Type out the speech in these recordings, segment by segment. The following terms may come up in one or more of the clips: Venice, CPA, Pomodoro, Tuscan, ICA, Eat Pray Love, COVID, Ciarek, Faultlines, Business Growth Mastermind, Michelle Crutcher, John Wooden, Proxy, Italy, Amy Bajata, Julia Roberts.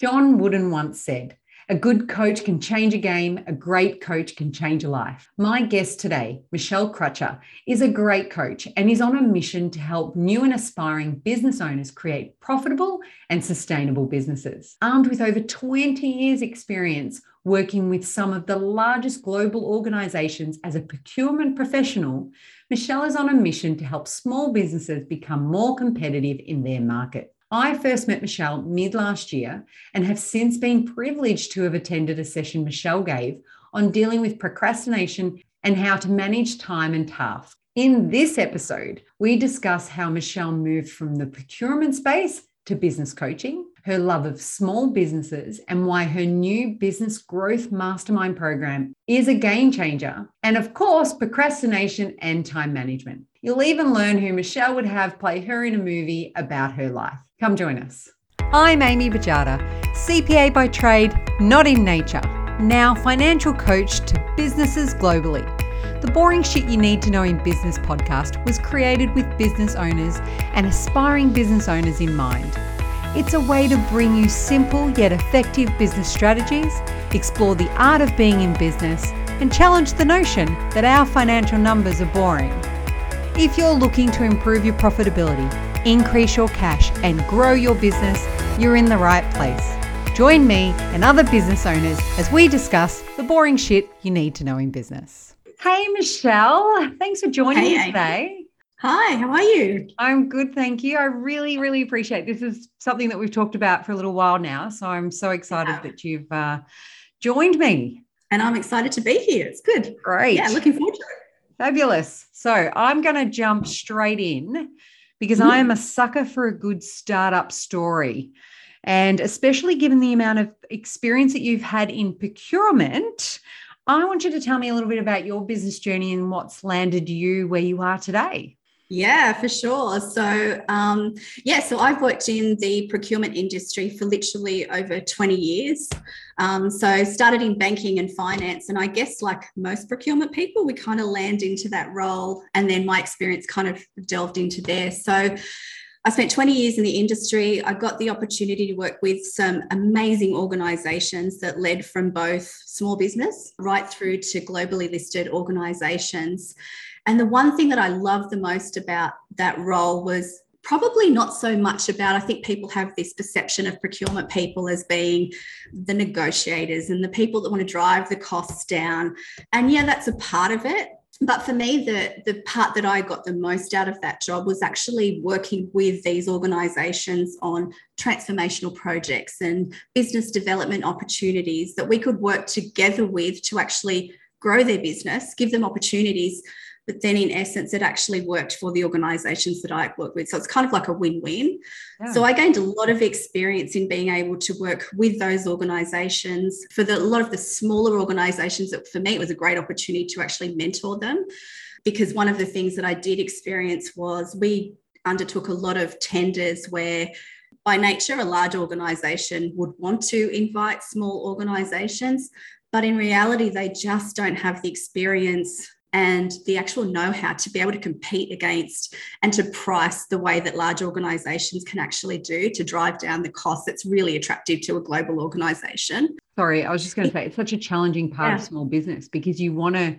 John Wooden once said, "A good coach can change a game. A great coach can change a life." My guest today, Michelle Crutcher, is a great coach and is on a mission to help new and aspiring business owners create profitable and sustainable businesses. Armed with over 20 years' experience working with some of the largest global organizations as a procurement professional, Michelle is on a mission to help small businesses become more competitive in their market. I first met Michelle mid last year and have since been privileged to have attended a session Michelle gave on dealing with procrastination and how to manage time and tasks. In this episode, we discuss how Michelle moved from the procurement space to business coaching, her love of small businesses, and why her new Business Growth Mastermind program is a game changer, and of course, procrastination and time management. You'll even learn who Michelle would have play her in a movie about her life. Come join us. I'm Amy Bajata, CPA by trade, not in nature, now financial coach to businesses globally. The Boring Shit You Need to Know in Business podcast was created with business owners and aspiring business owners in mind. It's a way to bring you simple yet effective business strategies, explore the art of being in business, and challenge the notion that our financial numbers are boring. If you're looking to improve your profitability, increase your cash, and grow your business, you're in the right place. Join me and other business owners as we discuss the boring shit you need to know in business. Hey, Michelle. Thanks for joining us today. Hi, how are you? I'm good, thank you. I really, really appreciate it. This is something that we've talked about for a little while now, so I'm so excited that you've joined me. And I'm excited to be here. It's good. Great. Yeah, looking forward to it. Fabulous. So I'm going to jump straight in because I am a sucker for a good startup story. And especially given the amount of experience that you've had in procurement, I want you to tell me a little bit about your business journey and what's landed you where you are today. Yeah, for sure. So, so I've worked in the procurement industry for literally over 20 years. So started in banking and finance, and I guess like most procurement people, we kind of land into that role, and then my experience kind of delved into there. So I spent 20 years in the industry. I got the opportunity to work with some amazing organisations that led from both small business right through to globally listed organisations. And the one thing that I loved the most about that role was probably not so much about, I think people have this perception of procurement people as being the negotiators and the people that want to drive the costs down. And yeah, that's a part of it. But for me, the part that I got the most out of that job was actually working with these organisations on transformational projects and business development opportunities that we could work together with to actually grow their business, give them opportunities. But then in essence, it actually worked for the organisations that I work with. So it's kind of like a win-win. Yeah. So I gained a lot of experience in being able to work with those organisations. For a lot of the smaller organisations, for me, it was a great opportunity to actually mentor them, because one of the things that I did experience was we undertook a lot of tenders where by nature, a large organisation would want to invite small organisations, but in reality, they just don't have the experience and the actual know-how to be able to compete against and to price the way that large organisations can actually do to drive down the cost that's really attractive to a global organisation. Sorry, I was just going to say it's such a challenging part of small business, because you want to,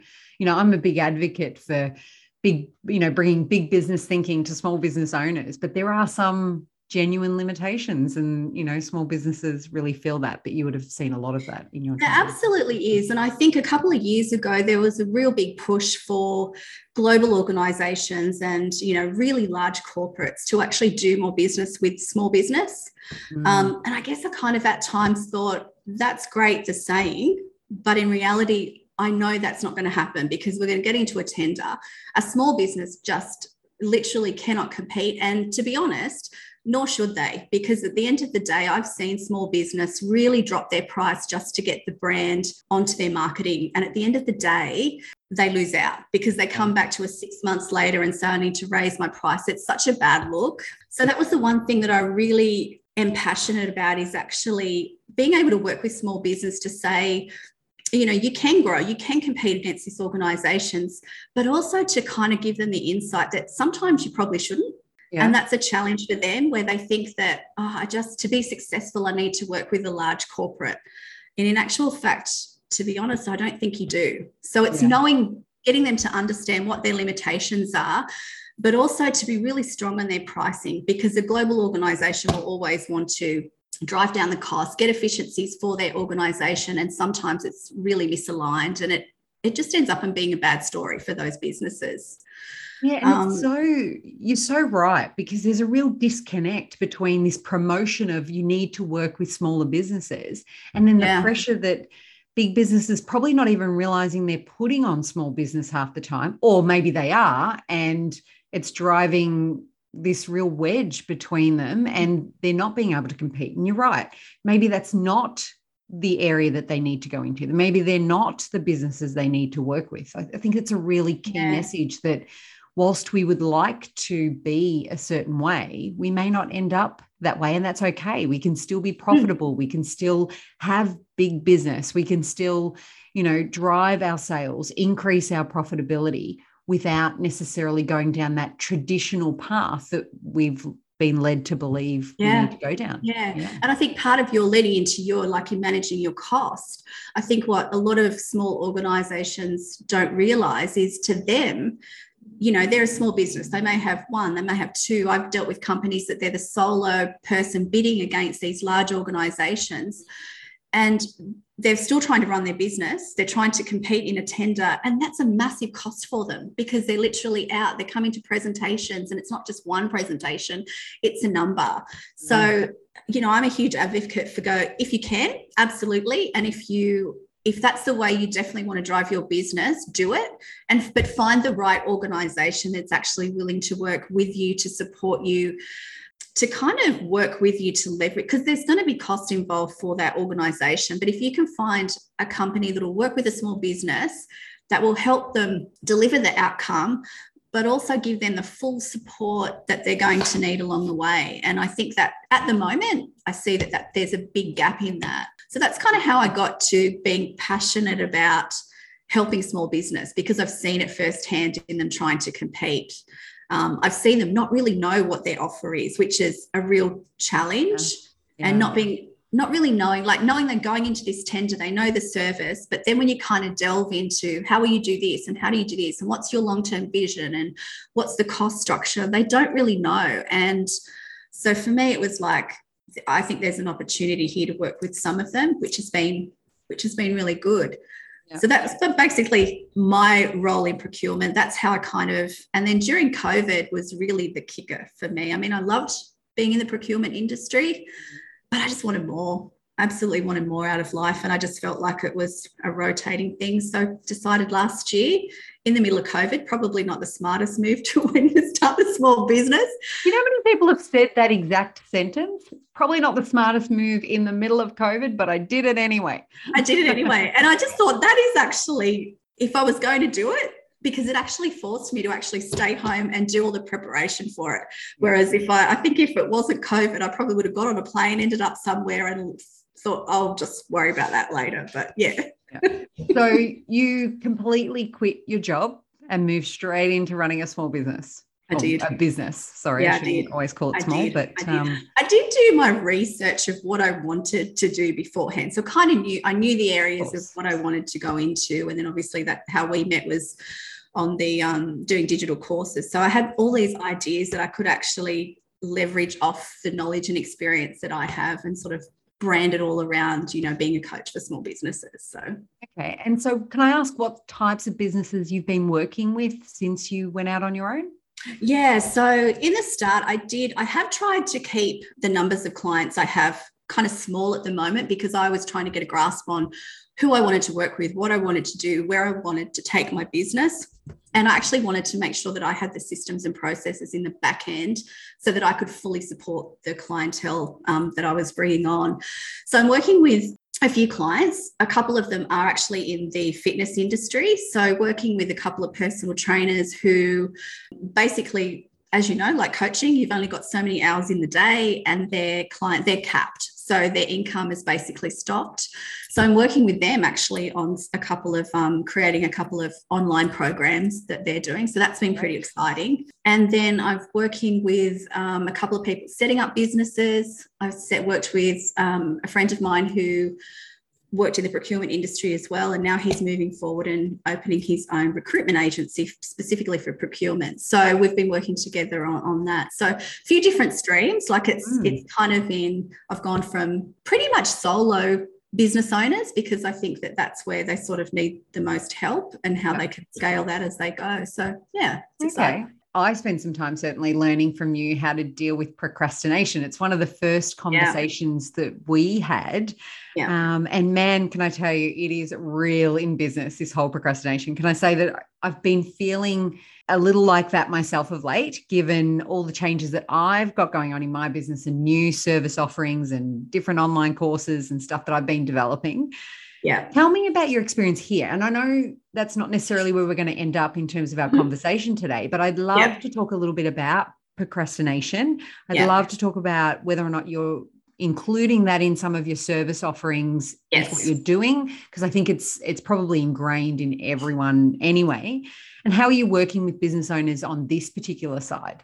I'm a big advocate for big, bringing big business thinking to small business owners, but there are some genuine limitations, and small businesses really feel that, but you would have seen a lot of that in your time. There absolutely is, and I think a couple of years ago there was a real big push for global organisations and really large corporates to actually do more business with small business. And I guess I kind of at times thought, that's great, the saying, but in reality I know that's not going to happen, because we're going to get into a tender, a small business just literally cannot compete, and to be honest, nor should they, because at the end of the day, I've seen small business really drop their price just to get the brand onto their marketing. And at the end of the day, they lose out, because they come back to us 6 months later and say, I need to raise my price. It's such a bad look. So that was the one thing that I really am passionate about, is actually being able to work with small business to say, you can grow, you can compete against these organisations, but also to kind of give them the insight that sometimes you probably shouldn't. Yeah. And that's a challenge for them, where they think that, oh, to be successful, I need to work with a large corporate. And in actual fact, to be honest, I don't think you do. So it's getting them to understand what their limitations are, but also to be really strong on their pricing, because a global organisation will always want to drive down the cost, get efficiencies for their organisation, and sometimes it's really misaligned, and it just ends up in being a bad story for those businesses. Yeah, and you're so right, because there's a real disconnect between this promotion of you need to work with smaller businesses and then the pressure that big businesses probably not even realizing they're putting on small business half the time, or maybe they are, and it's driving this real wedge between them and they're not being able to compete. And you're right, maybe that's not the area that they need to go into. Maybe they're not the businesses they need to work with. I think it's a really key message that whilst we would like to be a certain way, we may not end up that way, and that's okay. We can still be profitable. We can still have big business. We can still, drive our sales, increase our profitability without necessarily going down that traditional path that we've been led to believe we need to go down. And I think part of your leading into you're managing your cost. I think what a lot of small organizations don't realize is, to them, they're a small business. They may have one, they may have two. I've dealt with companies that they're the solo person bidding against these large organizations, and they're still trying to run their business. They're trying to compete in a tender, and that's a massive cost for them, because they're literally out. They're coming to presentations, and it's not just one presentation, it's a number. So, I'm a huge advocate for if you can, absolutely. And if that's the way you definitely want to drive your business, do it. But find the right organisation that's actually willing to work with you, to support you, to kind of work with you to leverage, because there's going to be cost involved for that organisation. But if you can find a company that will work with a small business that will help them deliver the outcome, but also give them the full support that they're going to need along the way. And I think that at the moment, I see that there's a big gap in that. So that's kind of how I got to being passionate about helping small business, because I've seen it firsthand in them trying to compete. I've seen them not really know what their offer is, which is a real challenge, and not really knowing they're going into this tender, they know the service, but then when you kind of delve into how will you do this and how do you do this and what's your long-term vision and what's the cost structure, they don't really know. And so for me, it was like, I think there's an opportunity here to work with some of them, which has been really good. Yeah. So that's basically my role in procurement. That's how I and then during COVID was really the kicker for me. I mean, I loved being in the procurement industry, but I just wanted more, absolutely wanted more out of life. And I just felt like it was a rotating thing. So decided last year in the middle of COVID, probably not the smartest move to when you start a small business. You know how many people have said that exact sentence? Probably not the smartest move in the middle of COVID, but I did it anyway. And I just thought that is actually, if I was going to do it, because it actually forced me to actually stay home and do all the preparation for it. Whereas I think if it wasn't COVID, I probably would have got on a plane, ended up somewhere and thought, I'll just worry about that later. But So you completely quit your job and moved straight into running a small business. I did. A business, sorry. Yeah, I shouldn't always call it small. But I did do my research of what I wanted to do beforehand. So I knew the areas of what I wanted to go into. And then obviously how we met was on the doing digital courses. So I had all these ideas that I could actually leverage off the knowledge and experience that I have and sort of brand it all around, being a coach for small businesses. So. Okay. And so can I ask what types of businesses you've been working with since you went out on your own? Yeah. So in the start, I have tried to keep the numbers of clients I have kind of small at the moment, because I was trying to get a grasp on who I wanted to work with, what I wanted to do, where I wanted to take my business. And I actually wanted to make sure that I had the systems and processes in the back end so that I could fully support the clientele that I was bringing on. So I'm working with a few clients. A couple of them are actually in the fitness industry. So working with a couple of personal trainers who basically, as you know, like coaching, you've only got so many hours in the day and they're capped. So their income is basically stopped. So I'm working with them actually on a couple of creating a couple of online programs that they're doing. So that's been pretty exciting. And then I've working with a couple of people setting up businesses. I've worked with a friend of mine who worked in the procurement industry as well, and now he's moving forward and opening his own recruitment agency specifically for procurement. So we've been working together on that. So a few different streams, like it's kind of I've gone from pretty much solo business owners, because I think that that's where they sort of need the most help and how they can scale that as they go. So yeah, it's exciting. I spend some time certainly learning from you how to deal with procrastination. It's one of the first conversations that we had. Yeah. And man, can I tell you, it is real in business, this whole procrastination. Can I say that I've been feeling a little like that myself of late, given all the changes that I've got going on in my business and new service offerings and different online courses and stuff that I've been developing. Yeah. Tell me about your experience here. And I know that's not necessarily where we're going to end up in terms of our conversation today, but I'd love to talk a little bit about procrastination. I'd love to talk about whether or not you're including that in some of your service offerings, what you're doing, because I think it's probably ingrained in everyone anyway. And how are you working with business owners on this particular side?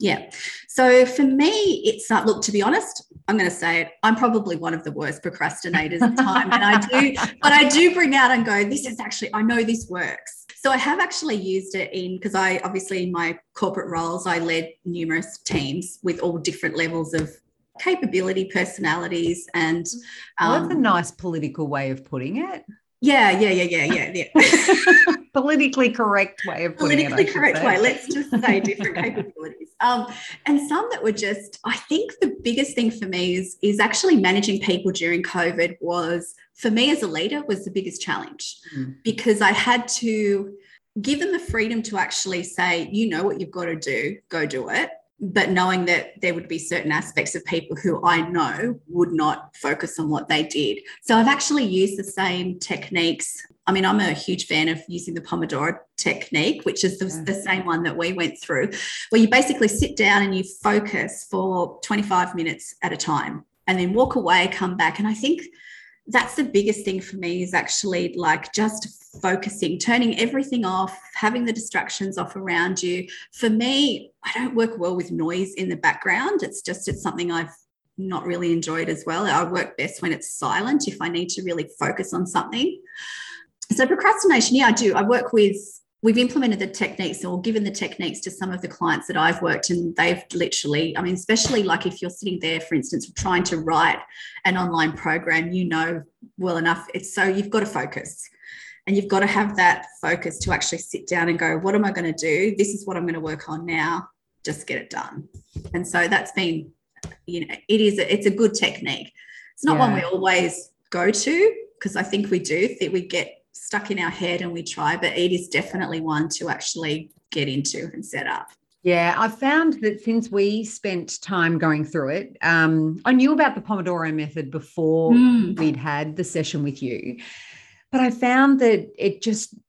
Yeah. So for me, it's not, look, to be honest, I'm going to say it, I'm probably one of the worst procrastinators at time. And I do bring out and go, this is actually, I know this works. So I have actually used it because I obviously in my corporate roles, I led numerous teams with all different levels of capability, personalities, and. That's a nice political way of putting it. Yeah. Politically correct way of putting it. Let's just say different capabilities. And some that were just, I think the biggest thing for me is actually managing people during COVID was, for me as a leader, was the biggest challenge because I had to give them the freedom to actually say, you know what you've got to do, go do it. But knowing that there would be certain aspects of people who I know would not focus on what they did. So I've actually used the same techniques. I mean, I'm a huge fan of using the Pomodoro technique, which is the same one that we went through, where you basically sit down and you focus for 25 minutes at a time and then walk away, come back. And I think that's the biggest thing for me is actually like just focusing, turning everything off, having the distractions off around you. For me, I don't work well with noise in the background. It's something I've not really enjoyed as well. I work best when it's silent if I need to really focus on something. So procrastination, yeah, I do. We've implemented the techniques or given the techniques to some of the clients that I've worked, and they've literally, I mean, especially like if you're sitting there, for instance, trying to write an online program, you know well enough. So you've got to focus and you've got to have that focus to actually sit down and go, what am I going to do? This is what I'm going to work on now. Just get it done. And so that's been, you know, it's a good technique. It's not one we always go to, because I think we get stuck in our head and we try, but it is definitely one to actually get into and set up. Yeah, I found that since we spent time going through it, I knew about the Pomodoro method before we'd had the session with you, but I found that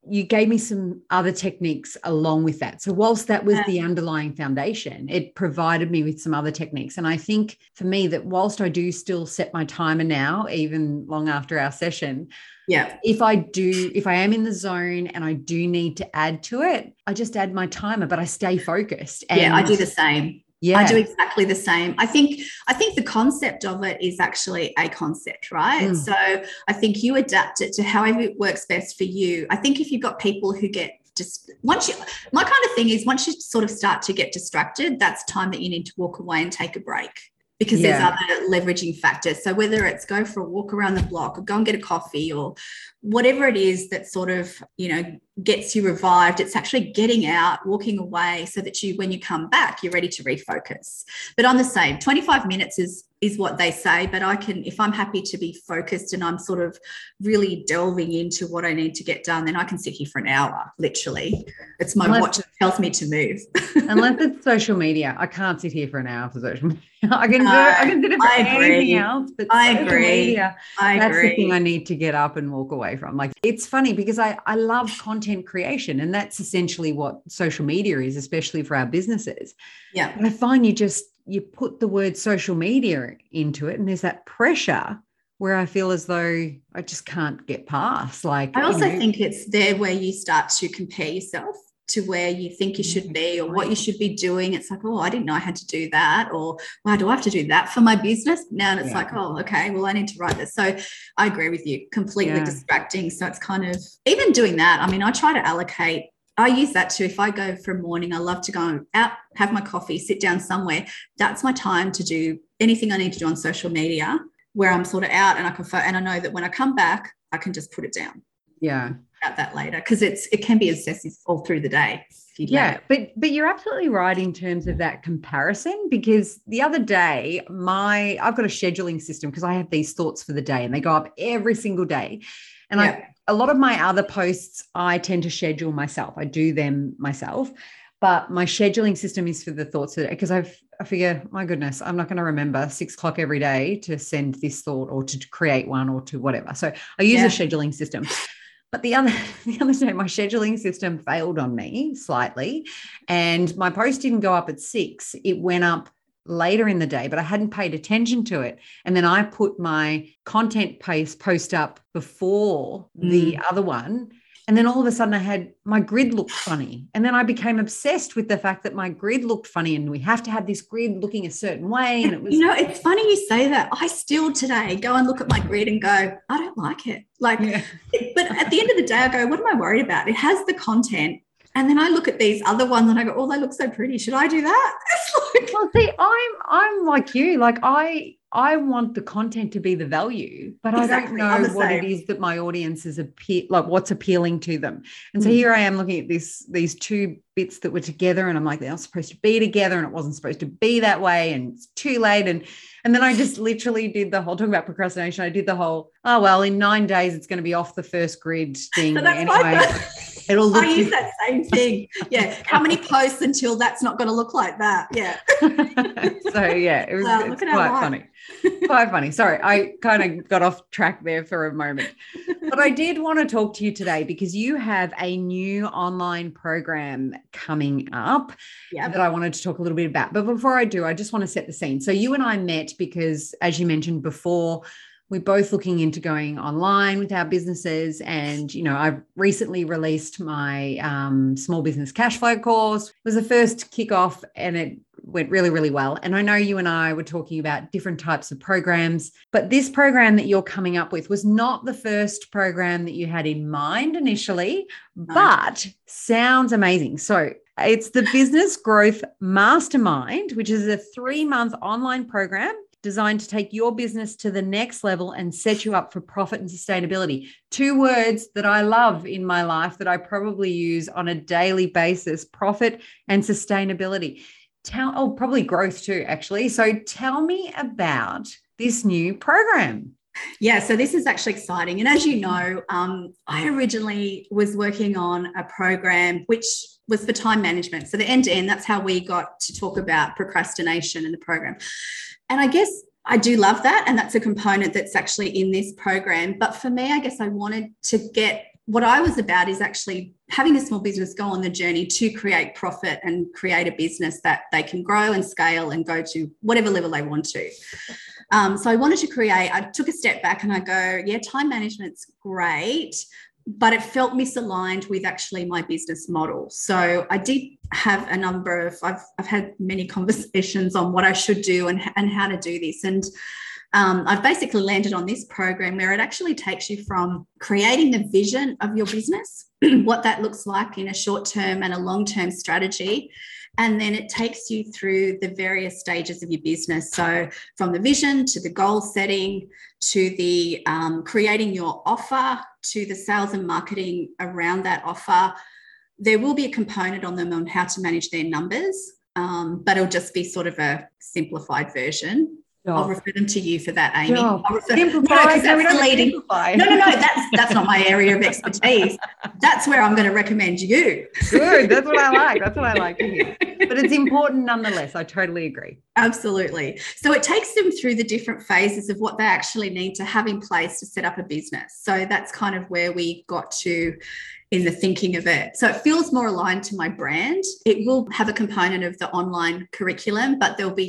you gave me some other techniques along with that. So whilst that was the underlying foundation, it provided me with some other techniques. And I think for me that whilst I do still set my timer now, even long after our session, if I am in the zone and I do need to add to it, I just add my timer, but I stay focused. And I do the same. Yeah, I do exactly the same. I think the concept of it is actually a concept, right? So I think you adapt it to however it works best for you. I think if you've got people who get my kind of thing is once you sort of start to get distracted, that's time that you need to walk away and take a break. Because there's other leveraging factors. So whether it's go for a walk around the block or go and get a coffee or whatever it is that sort of, you know, gets you revived, it's actually getting out, walking away so that you, when you come back, you're ready to refocus. But on the same, 25 minutes is what they say, but I can, if I'm happy to be focused and I'm sort of really delving into what I need to get done, then I can sit here for an hour, literally. It's my watch that tells me to move. Unless it's social media. I can't sit here for an hour for social media. I can do it for anything else, but social media, that's the thing I need to get up and walk away from. Like, it's funny because I love content creation, and that's essentially what social media is, especially for our businesses. Yeah. But I find you just you put the word social media into it, and there's that pressure where I feel as though I just can't get past. Like, I also think it's there where you start to compare yourself to where you think you should be or what you should be doing. It's like, oh, I didn't know I had to do that, or why do I have to do that for my business now? And it's like, oh, okay, well, I need to write this. So I agree with you, completely distracting. So it's kind of, even doing that, I mean, I try to allocate. I use that too. If I go for a morning, I love to go out, have my coffee, sit down somewhere. That's my time to do anything I need to do on social media, where I'm sort of out and I can, and I know that when I come back, I can just put it down. Yeah. About that later, because it can be obsessive all through the day. Yeah. But you're absolutely right in terms of that comparison, because the other day I've got a scheduling system, because I have these thoughts for the day and they go up every single day. And a lot of my other posts, I tend to schedule myself. I do them myself. But my scheduling system is for the thoughts of it, because I figure, my goodness, I'm not going to remember 6 o'clock every day to send this thought or to create one or to whatever. So I use a scheduling system. But the other day, my scheduling system failed on me slightly, and my post didn't go up at 6. It went up later in the day, but I hadn't paid attention to it. And then I put my content post up before the other one. And then all of a sudden I had, my grid looked funny. And then I became obsessed with the fact that my grid looked funny and we have to have this grid looking a certain way. And it was, it's funny you say that. I still today go and look at my grid and go, I don't like it. Like, but at the end of the day, I go, what am I worried about? It has the content. And then I look at these other ones and I go, oh, they look so pretty. Should I do that? It's like, well, see, I'm like you. Like I want the content to be the value, but exactly. I don't know what it is that my audience is like what's appealing to them. And so here I am looking at these two bits that were together, and I'm like, they're not supposed to be together, and it wasn't supposed to be that way, and it's too late. And then I just literally did the whole, talking about procrastination, I did the whole, oh, well, in 9 days it's going to be off the first grid thing. So anyway. It'll look, I use that same thing. Yeah. How many posts until that's not going to look like that? Yeah. So, yeah, it was it's quite funny. Quite funny. Sorry, I kind of got off track there for a moment. But I did want to talk to you today because you have a new online program coming up that I wanted to talk a little bit about. But before I do, I just want to set the scene. So you and I met because, as you mentioned before, we're both looking into going online with our businesses. And, you know, I've recently released my small business cash flow course. It was the first kickoff and it went really, really well. And I know you and I were talking about different types of programs, but this program that you're coming up with was not the first program that you had in mind initially, but sounds amazing. So it's the Business Growth Mastermind, which is a 3-month online program designed to take your business to the next level and set you up for profit and sustainability. 2 words that I love in my life that I probably use on a daily basis, profit and sustainability. Probably growth too, actually. So tell me about this new program. Yeah, so this is actually exciting. And as you know, I originally was working on a program which was for time management. So the end-to-end, that's how we got to talk about procrastination in the program. And I guess I do love that. And that's a component that's actually in this program. But for me, I guess I wanted to get, what I was about is actually having a small business go on the journey to create profit and create a business that they can grow and scale and go to whatever level they want to. So I wanted to create, I took a step back and I go, yeah, time management's great, but it felt misaligned with actually my business model. So I did have a number of, I've had many conversations on what I should do and how to do this. And I've basically landed on this program where it actually takes you from creating the vision of your business, what that looks like in a short-term and a long-term strategy. And then it takes you through the various stages of your business. So from the vision to the goal setting to the creating your offer to the sales and marketing around that offer. There will be a component on them on how to manage their numbers, but it'll just be sort of a simplified version. Sure. I'll refer them to you for that, Amy. Sure. That's not my area of expertise. That's where I'm going to recommend you. Good, that's what I like. That's what I like to hear. But it's important nonetheless. I totally agree. Absolutely. So it takes them through the different phases of what they actually need to have in place to set up a business. So that's kind of where we got to in the thinking of it. So it feels more aligned to my brand. It will have a component of the online curriculum, but they'll be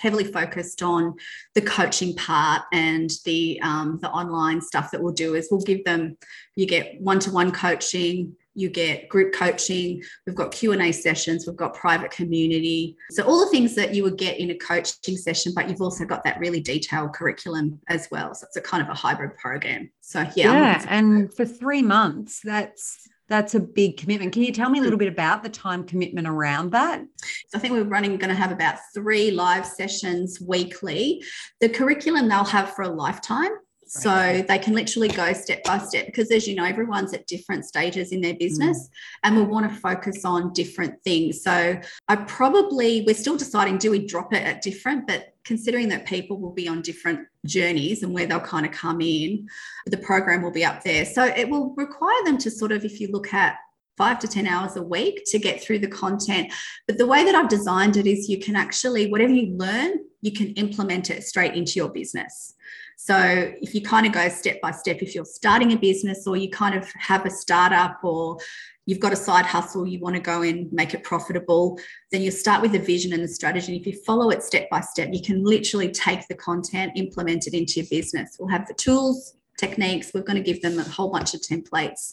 heavily focused on the coaching part, and the online stuff that we'll do is we'll give them, you get one-to-one coaching, you get group coaching, we've got Q&A sessions, we've got private community. So all the things that you would get in a coaching session, but you've also got that really detailed curriculum as well. So it's a kind of a hybrid program. So yeah. And for 3 months, that's a big commitment. Can you tell me a little bit about the time commitment around that? So I think we're going to have about 3 live sessions weekly. The curriculum they'll have for a lifetime. So they can literally go step by step, because as you know, everyone's at different stages in their business and we'll want to focus on different things. So we're still deciding, do we drop it at different, but considering that people will be on different journeys and where they'll kind of come in, the program will be up there. So it will require them to sort of, if you look at 5 to 10 hours a week to get through the content. But the way that I've designed it is you can actually, whatever you learn, you can implement it straight into your business. So if you kind of go step by step, if you're starting a business or you kind of have a startup or you've got a side hustle, you want to go and make it profitable, then you start with the vision and the strategy. And if you follow it step by step, you can literally take the content, implement it into your business. We'll have the tools, techniques. We're going to give them a whole bunch of templates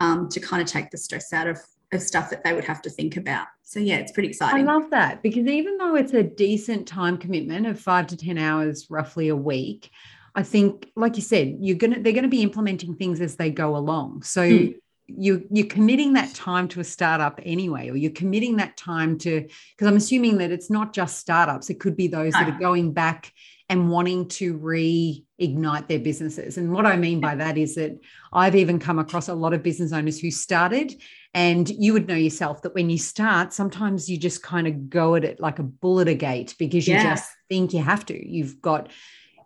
to kind of take the stress out of stuff that they would have to think about. So yeah, it's pretty exciting. I love that, because even though it's a decent time commitment of 5 to 10 hours roughly a week, I think, like you said, they're going to be implementing things as they go along. So you're committing that time to a startup anyway, or you're committing that time to, because I'm assuming that it's not just startups. It could be those that are going back and wanting to reignite their businesses. And what I mean by that is that I've even come across a lot of business owners who started, and you would know yourself that when you start, sometimes you just kind of go at it like a bull at a gate, because you just think you have to. You've got,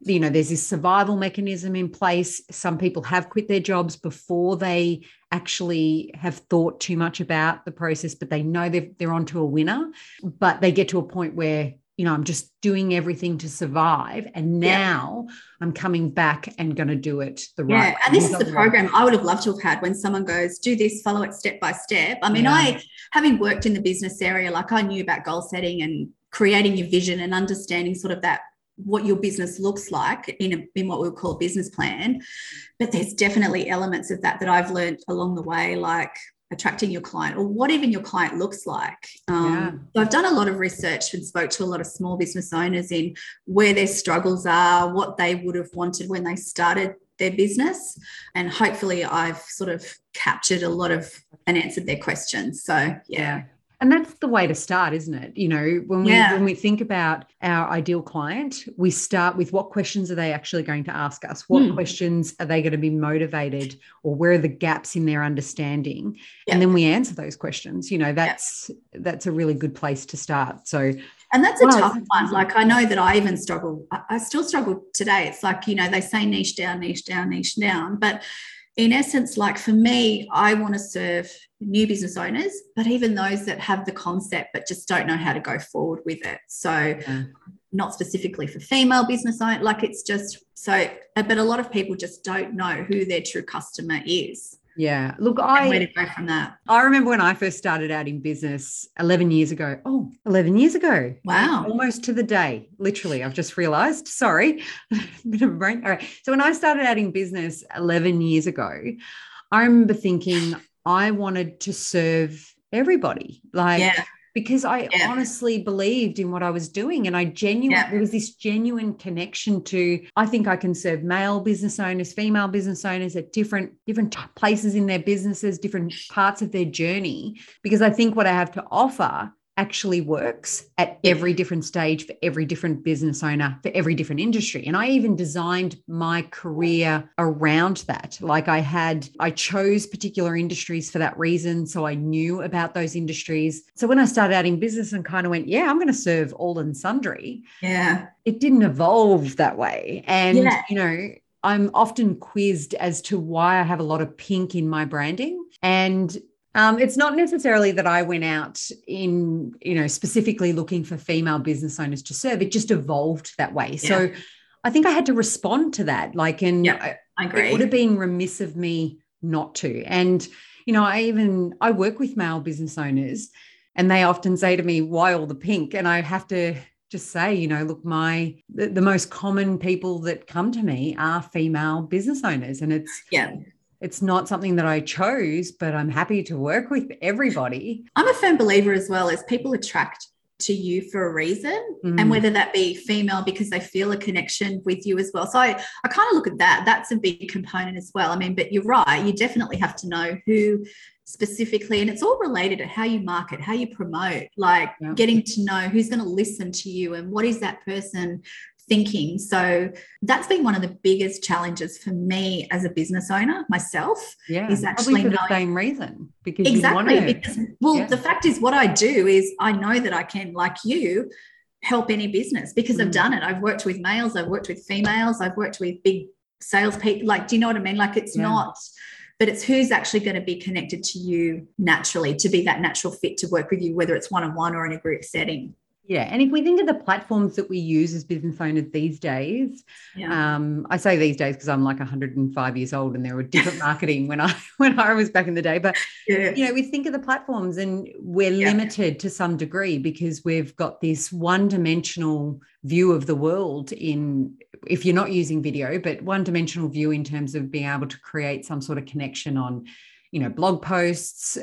you know, there's this survival mechanism in place. Some people have quit their jobs before they actually have thought too much about the process, but they know they're onto a winner. But they get to a point where, you know, I'm just doing everything to survive, and now I'm coming back and going to do it the right way. And this is the program I would have loved to have had, when someone goes, do this, follow it step by step. I mean, I, having worked in the business area, like I knew about goal setting and creating your vision and understanding sort of that, what your business looks like in what we would call a business plan. But there's definitely elements of that I've learned along the way, like attracting your client or what even your client looks like. So I've done a lot of research and spoke to a lot of small business owners in where their struggles are, what they would have wanted when they started their business. And hopefully I've sort of captured a lot of and answered their questions. So, yeah. And that's the way to start, isn't it? You know, when we think about our ideal client, we start with what questions are they actually going to ask us? What questions are they going to be motivated, or where are the gaps in their understanding? Yeah. And then we answer those questions. You know, that's a really good place to start. So, and that's a tough one. Like, I know that I even struggle. I still struggle today. It's like, you know, they say niche down, niche down, niche down. But in essence, like for me, I want to serve new business owners, but even those that have the concept but just don't know how to go forward with it. So not specifically for female business owners, like it's just so, but a lot of people just don't know who their true customer is. Yeah. Look, where to go from that. I remember when I first started out in business 11 years ago. Oh, 11 years ago. Wow. Almost to the day. Literally, I've just realized. Sorry. Bit of a brain. All right. So when I started out in business 11 years ago, I remember thinking I wanted to serve everybody. Like, because I honestly believed in what I was doing, and there was this genuine connection to, I think I can serve male business owners, female business owners at different places in their businesses, different parts of their journey, because I think what I have to offer actually works at every different stage for every different business owner, for every different industry. And I even designed my career around that. Like I chose particular industries for that reason. So I knew about those industries. So when I started out in business and kind of went, I'm going to serve all and sundry. Yeah. It didn't evolve that way. And, you know, I'm often quizzed as to why I have a lot of pink in my branding. And It's not necessarily that I went out in, specifically looking for female business owners to serve. It just evolved that way. Yeah. So I think I had to respond to that. I agree. It would have been remiss of me not to. And, I work with male business owners and they often say to me, why all the pink? And I have to just say, look, the most common people that come to me are female business owners. And it's not something that I chose, but I'm happy to work with everybody. I'm a firm believer as well as people attract to you for a reason, and whether that be female because they feel a connection with you as well. So I kind of look at that. That's a big component as well. I mean, but you're right. You definitely have to know who specifically, and it's all related to how you market, how you promote, Getting to know who's going to listen to you and what is that person thinking. So that's been one of the biggest challenges for me as a business owner myself. Yeah, is actually knowing, the same reason because exactly. You want to, The fact is, what I do is I know that I can, like you, help any business because I've done it. I've worked with males, I've worked with females, I've worked with big sales people. Do you know what I mean? But it's who's actually going to be connected to you naturally, to be that natural fit to work with you, whether it's one-on-one or in a group setting. Yeah. And if we think of the platforms that we use as business owners these days, I say these days because I'm like 105 years old and there were different marketing when I was back in the day. But, we think of the platforms and we're limited to some degree because we've got this one-dimensional view of the world if you're not using video, but one-dimensional view in terms of being able to create some sort of connection on blog posts,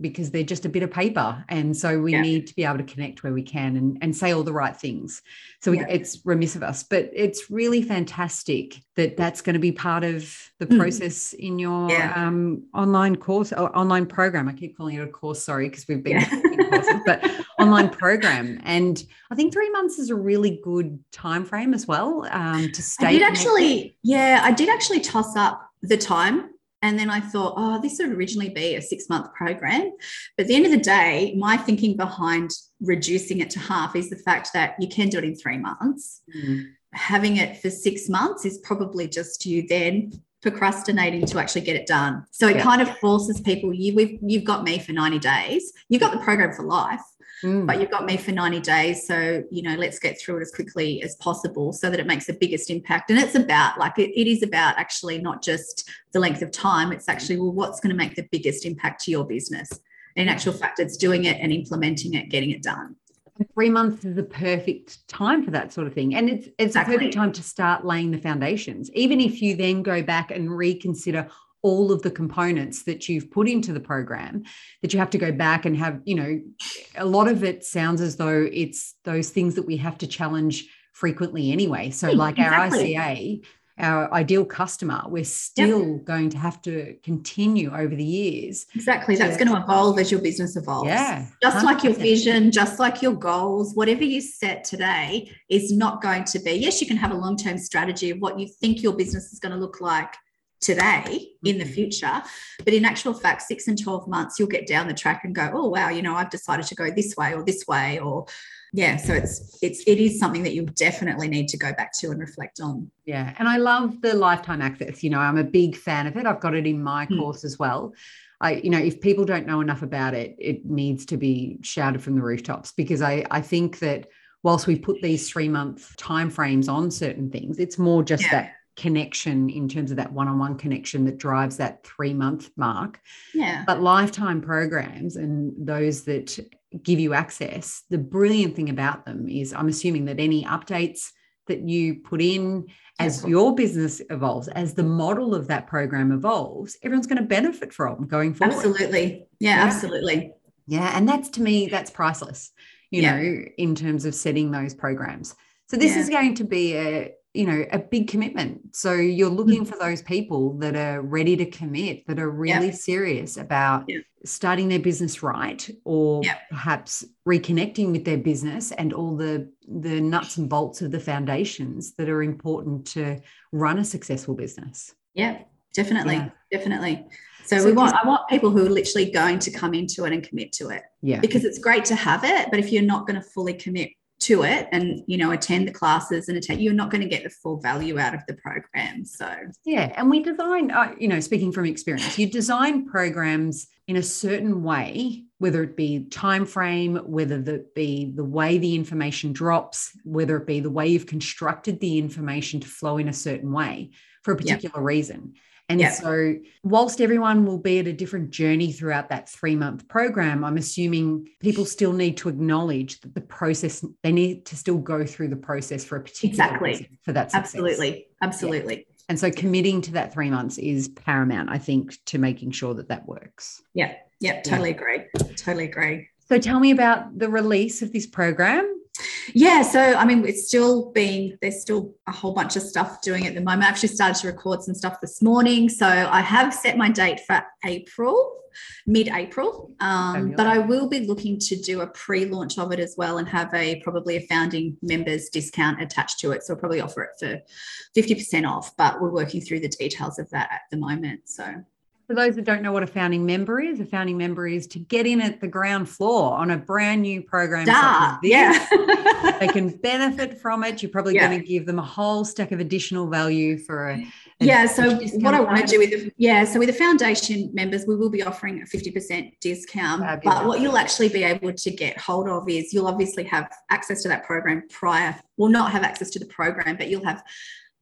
because they're just a bit of paper. And so we need to be able to connect where we can and say all the right things. So it's remiss of us, but it's really fantastic that that's going to be part of the process in your online course or online program. I keep calling it a course, sorry, because we've been in courses, but online program. And I think 3 months is a really good time frame as well to stay. I did actually toss up the time. And then I thought, this would originally be a 6-month program. But at the end of the day, my thinking behind reducing it to half is the fact that you can do it in 3 months. Mm. Having it for 6 months is probably just you then procrastinating to actually get it done. So it kind of forces people, you've got me for 90 days. You've got the program for life, but you've got me for 90 days. So, let's get through it as quickly as possible so that it makes the biggest impact. And it's about it is about actually not just the length of time. It's actually, what's going to make the biggest impact to your business? In actual fact, it's doing it and implementing it, getting it done. 3 months is the perfect time for that sort of thing. And it's a perfect time to start laying the foundations, even if you then go back and reconsider all of the components that you've put into the program, that you have to go back and have, a lot of it sounds as though it's those things that we have to challenge frequently anyway. So our ICA, our ideal customer, we're still going to have to continue over the years. Exactly. That's going to evolve as your business evolves. Yeah, just 100%. Like your vision, just like your goals, whatever you set today is not going to be. Yes, you can have a long-term strategy of what you think your business is going to look like today in the future, but in actual fact 6 and 12 months you'll get down the track and go, oh wow, I've decided to go this way or so it is something that you definitely need to go back to and reflect on. And I love the lifetime access. I'm a big fan of it. I've got it in my course as well. I if people don't know enough about it, it needs to be shouted from the rooftops, because I think that whilst we put these 3-month timeframes on certain things, it's more just that connection in terms of that one-on-one connection that drives that 3-month mark. But lifetime programs and those that give you access, the brilliant thing about them is I'm assuming that any updates that you put in as your business evolves, as the model of that program evolves, everyone's going to benefit from going forward. Absolutely. Absolutely. And that's, to me, that's priceless, know, in terms of setting those programs. So this is going to be a big commitment. So you're looking for those people that are ready to commit, that are really serious about starting their business right, or perhaps reconnecting with their business and all the nuts and bolts of the foundations that are important to run a successful business. Yeah, definitely. Yeah. Definitely. So I want people who are literally going to come into it and commit to it. Because it's great to have it, but if you're not going to fully commit to it and, you know, attend the classes and you're not going to get the full value out of the program. So, yeah. And we design, you know, speaking from experience, you design programs in a certain way, whether it be time frame, whether that be the way the information drops, whether it be the way you've constructed the information to flow in a certain way for a particular reason. And so whilst everyone will be at a different journey throughout that 3-month program, I'm assuming people still need to acknowledge that the process, they need to still go through the process for a particular reason for that success. Absolutely. Yeah. And so committing to that 3 months is paramount, I think, to making sure that that works. Yeah. Totally agree. So tell me about the release of this program. Yeah, so I mean, there's still a whole bunch of stuff doing at the moment. I actually started to record some stuff this morning. So I have set my date for mid-April. But I will be looking to do a pre-launch of it as well and have probably a founding members discount attached to it. So I'll probably offer it for 50% off, but we're working through the details of that at the moment. So for those that don't know what a founding member is to get in at the ground floor on a brand new program. Such as this. Yeah. They can benefit from it. You're probably going to give them a whole stack of additional value for So what I want to do so with the foundation members, we will be offering a 50% discount. But what you'll actually be able to get hold of is you'll obviously have access to that program not have access to the program, but you'll have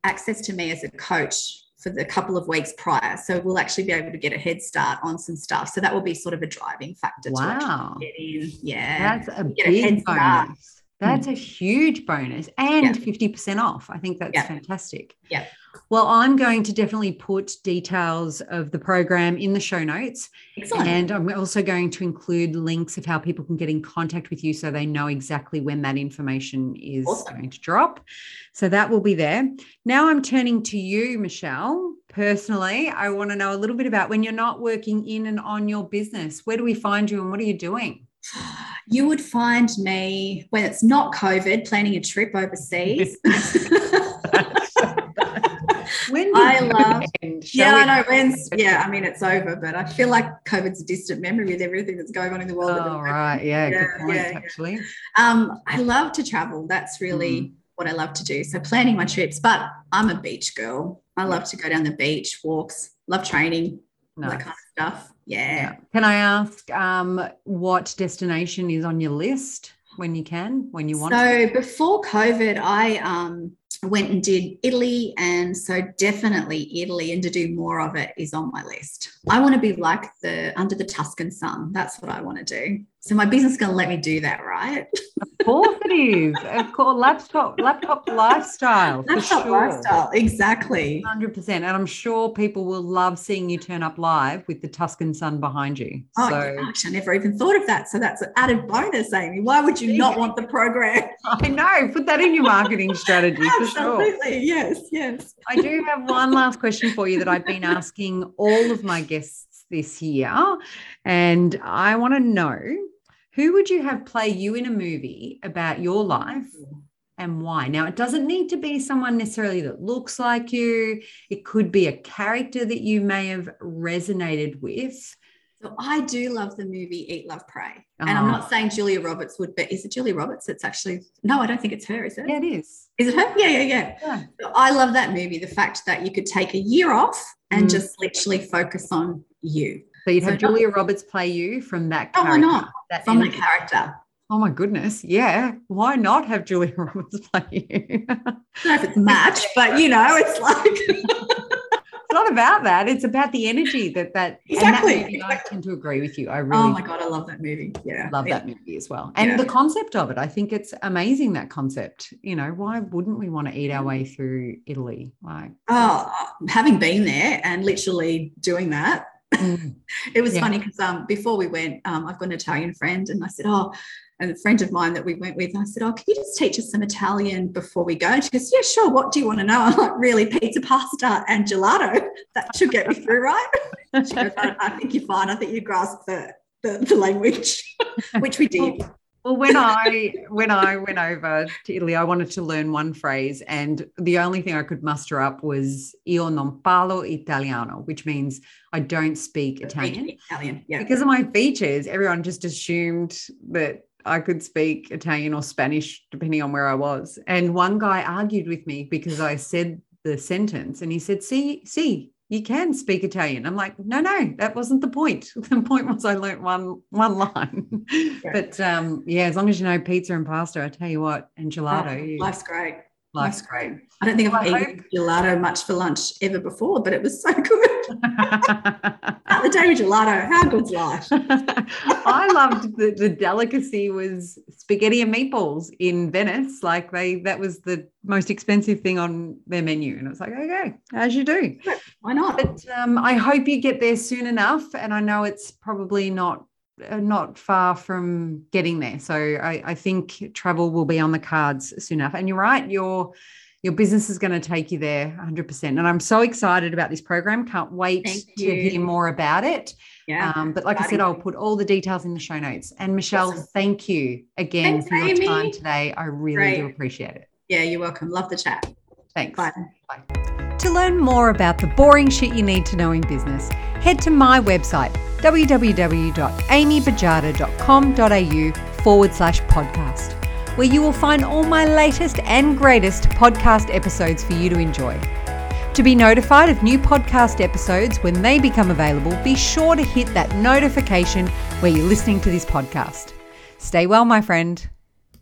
access to me as a coach for the couple of weeks prior. So we'll actually be able to get a head start on some stuff. So that will be sort of a driving factor to actually get in. Yeah. That's a big head start. Bonus. That's a huge bonus and 50% off. I think that's fantastic. Yeah. Well, I'm going to definitely put details of the program in the show notes. Excellent. And I'm also going to include links of how people can get in contact with you so they know exactly when that information is going to drop. So that will be there. Now I'm turning to you, Michelle. Personally, I want to know a little bit about when you're not working in and on your business, where do we find you and what are you doing? You would find me, when it's not COVID, planning a trip overseas. When did I love end? I mean, it's over, but I feel like COVID's a distant memory with everything that's going on in the world. Oh, right. Good point, actually. I love to travel. That's really what I love to do. So planning my trips, but I'm a beach girl. I love to go down the beach, walks, love training, all that kind of stuff. Yeah. Can I ask what destination is on your list when you want to? So before COVID, I went and did Italy, and so definitely Italy, and to do more of it is on my list. I want to be like under the Tuscan sun. That's what I want to do. So my business is going to let me do that, right? Of course it is. Of course, laptop lifestyle. Lifestyle, exactly. 100%. And I'm sure people will love seeing you turn up live with the Tuscan sun behind you. Oh, gosh, I never even thought of that. So that's an added bonus, Amy. Why would you not want the program? I know. Put that in your marketing strategy for sure. Absolutely. Yes. I do have one last question for you that I've been asking all of my guests this year. And I want to know, who would you have play you in a movie about your life and why? Now, it doesn't need to be someone necessarily that looks like you. It could be a character that you may have resonated with. So I do love the movie Eat, Love, Pray. And I'm not saying Julia Roberts would, but is it Julia Roberts? It's actually, no, I don't think it's her, is it? Yeah, it is. Is it her? Yeah. So I love that movie, the fact that you could take a year off and just literally focus on you. So you'd have Julia Roberts play you from that character. Oh, why not? From the character. Oh, my goodness. Yeah. Why not have Julia Roberts play you? I don't know if it's match, but, you know, it's like... It's not about that. It's about the energy that exactly. And that movie, I tend to agree with you. I really God, I love that movie. Yeah. Love that movie as well. And the concept of it, I think it's amazing, that concept. You know, why wouldn't we want to eat our way through Italy? Like having been there and literally doing that. It was funny because before we went, I've got an Italian friend, and I said, and a friend of mine that we went with, I said, can you just teach us some Italian before we go? And she goes, yeah, sure. What do you want to know? I'm like, really, pizza, pasta and gelato. That should get me through, right? She goes, I think you're fine. I think you grasped the language, which we did. Well, when I went over to Italy, I wanted to learn one phrase, and the only thing I could muster up was "Io non parlo italiano," which means I don't speak Italian. Because of my features, everyone just assumed that I could speak Italian or Spanish, depending on where I was. And one guy argued with me because I said the sentence and he said, see, you can speak Italian. I'm like, no, that wasn't the point. The point was I learnt one line. Yeah. But as long as you know pizza and pasta, I tell you what, and gelato. Life's great. Life's great. I don't think I've eaten gelato much for lunch ever before, but it was so good. Out the day with gelato, how good's life? I loved the delicacy was spaghetti and meatballs in Venice. Like that was the most expensive thing on their menu. And it's like, okay, as you do. Why not? But I hope you get there soon enough. And I know it's probably not far from getting there. So I think travel will be on the cards soon enough. And you're right, your business is going to take you there 100%. And I'm so excited about this program. Can't wait to hear more about it. Yeah. But like I said, I'll put all the details in the show notes. And Michelle, Thank you again for your time today. I really do appreciate it. Yeah, you're welcome. Love the chat. Thanks. Bye. To learn more about the boring shit you need to know in business, head to my website, www.amybajata.com.au/podcast, where you will find all my latest and greatest podcast episodes for you to enjoy. To be notified of new podcast episodes when they become available, be sure to hit that notification where you're listening to this podcast. Stay well, my friend.